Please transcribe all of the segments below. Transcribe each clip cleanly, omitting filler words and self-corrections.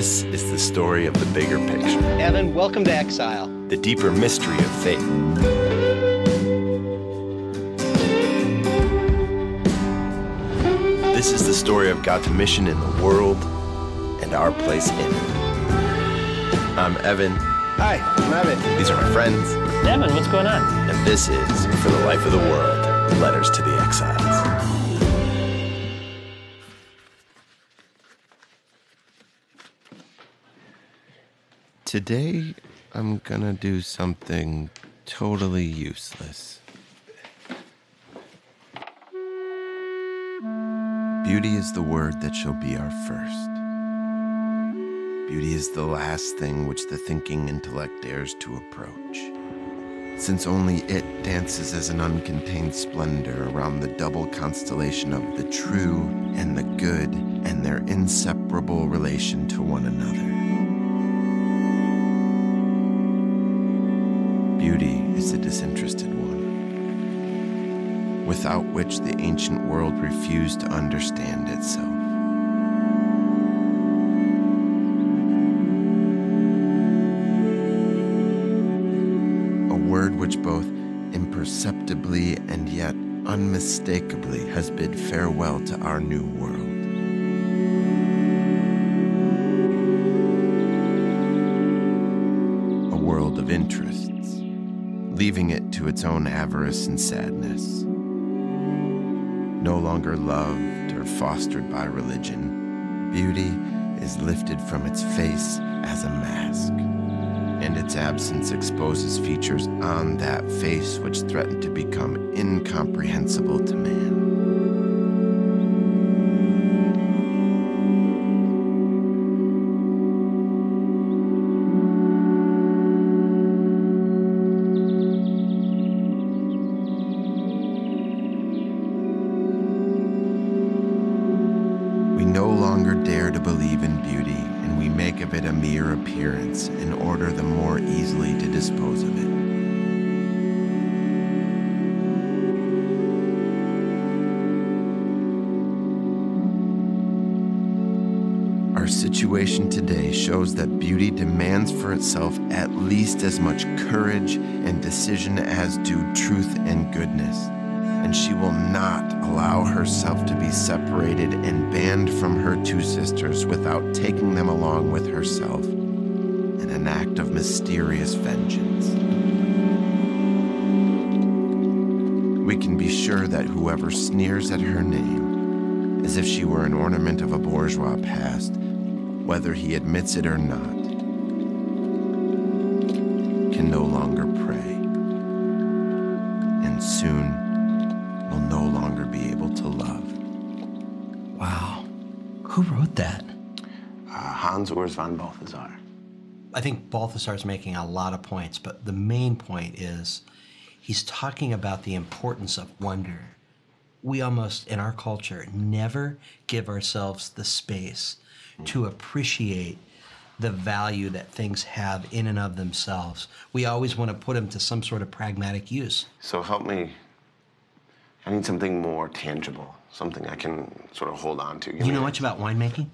This is the story of the bigger picture. Evan, welcome to Exile. The deeper mystery of faith. This is the story of God's mission in the world and our place in it. I'm Evan. Hi, I'm Evan. These are my friends. Evan, what's going on? And this is For the Life of the World, Letters to the Exiles. Today, I'm gonna do something totally useless. Beauty is the word that shall be our first. Beauty is the last thing which the thinking intellect dares to approach, since only it dances as an uncontained splendor around the double constellation of the true and the good and their inseparable relation to one another. Beauty is the disinterested one, without which the ancient world refused to understand itself. A word which both imperceptibly and yet unmistakably has bid farewell to our new world. A world of interest, leaving it to its own avarice and sadness. No longer loved or fostered by religion, beauty is lifted from its face as a mask, and its absence exposes features on that face which threaten to become incomprehensible to man. Appearance in order the more easily to dispose of it. Our situation today shows that beauty demands for itself at least as much courage and decision as do truth and goodness, and she will not allow herself to be separated and banned from her two sisters without taking them along with herself. An act of mysterious vengeance. We can be sure that whoever sneers at her name, as if she were an ornament of a bourgeois past, whether he admits it or not, can no longer pray, and soon will no longer be able to love. Wow. Who wrote that? Hans Urs von Balthasar. I think Balthasar's making a lot of points, but the main point is he's talking about the importance of wonder. We almost, in our culture, never give ourselves the space to appreciate the value that things have in and of themselves. We always want to put them to some sort of pragmatic use. So help me. I need something more tangible, something I can sort of hold on to. You know much about winemaking?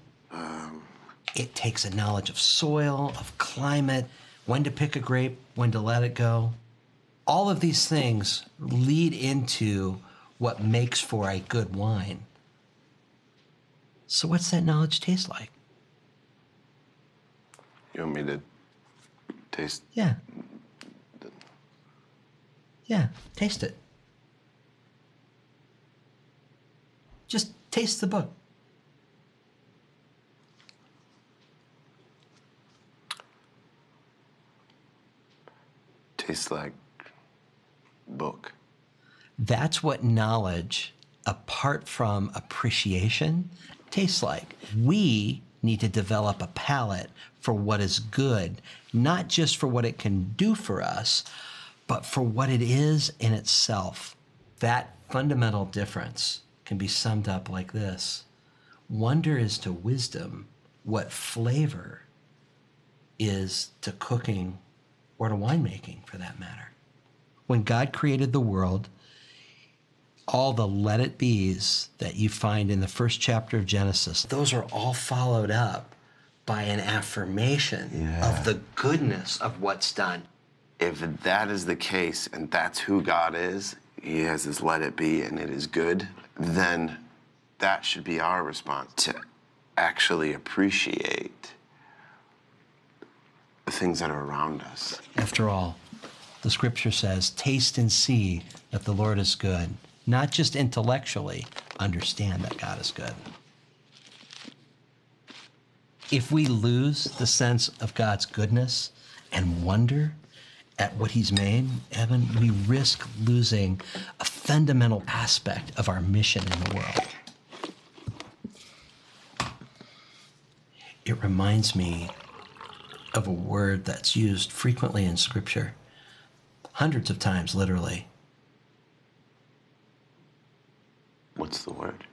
It takes a knowledge of soil, of climate, when to pick a grape, when to let it go. All of these things lead into what makes for a good wine. So what's that knowledge taste like? You want me to taste? Yeah. Yeah, taste it. Just taste the book. Tastes like book. That's what knowledge, apart from appreciation, tastes like. We need to develop a palate for what is good, not just for what it can do for us, but for what it is in itself. That fundamental difference can be summed up like this. Wonder is to wisdom what flavor is to cooking, or to winemaking, for that matter. When God created the world, all the let it be's that you find in the first chapter of Genesis, those are all followed up by an affirmation of the goodness of what's done. If that is the case, and that's who God is, he has this let it be and it is good, then that should be our response, to actually appreciate the things that are around us. After all, the scripture says, taste and see that the Lord is good. Not just intellectually, understand that God is good. If we lose the sense of God's goodness and wonder at what he's made, Evan, we risk losing a fundamental aspect of our mission in the world. It reminds me of a word that's used frequently in scripture, hundreds of times, literally. What's the word?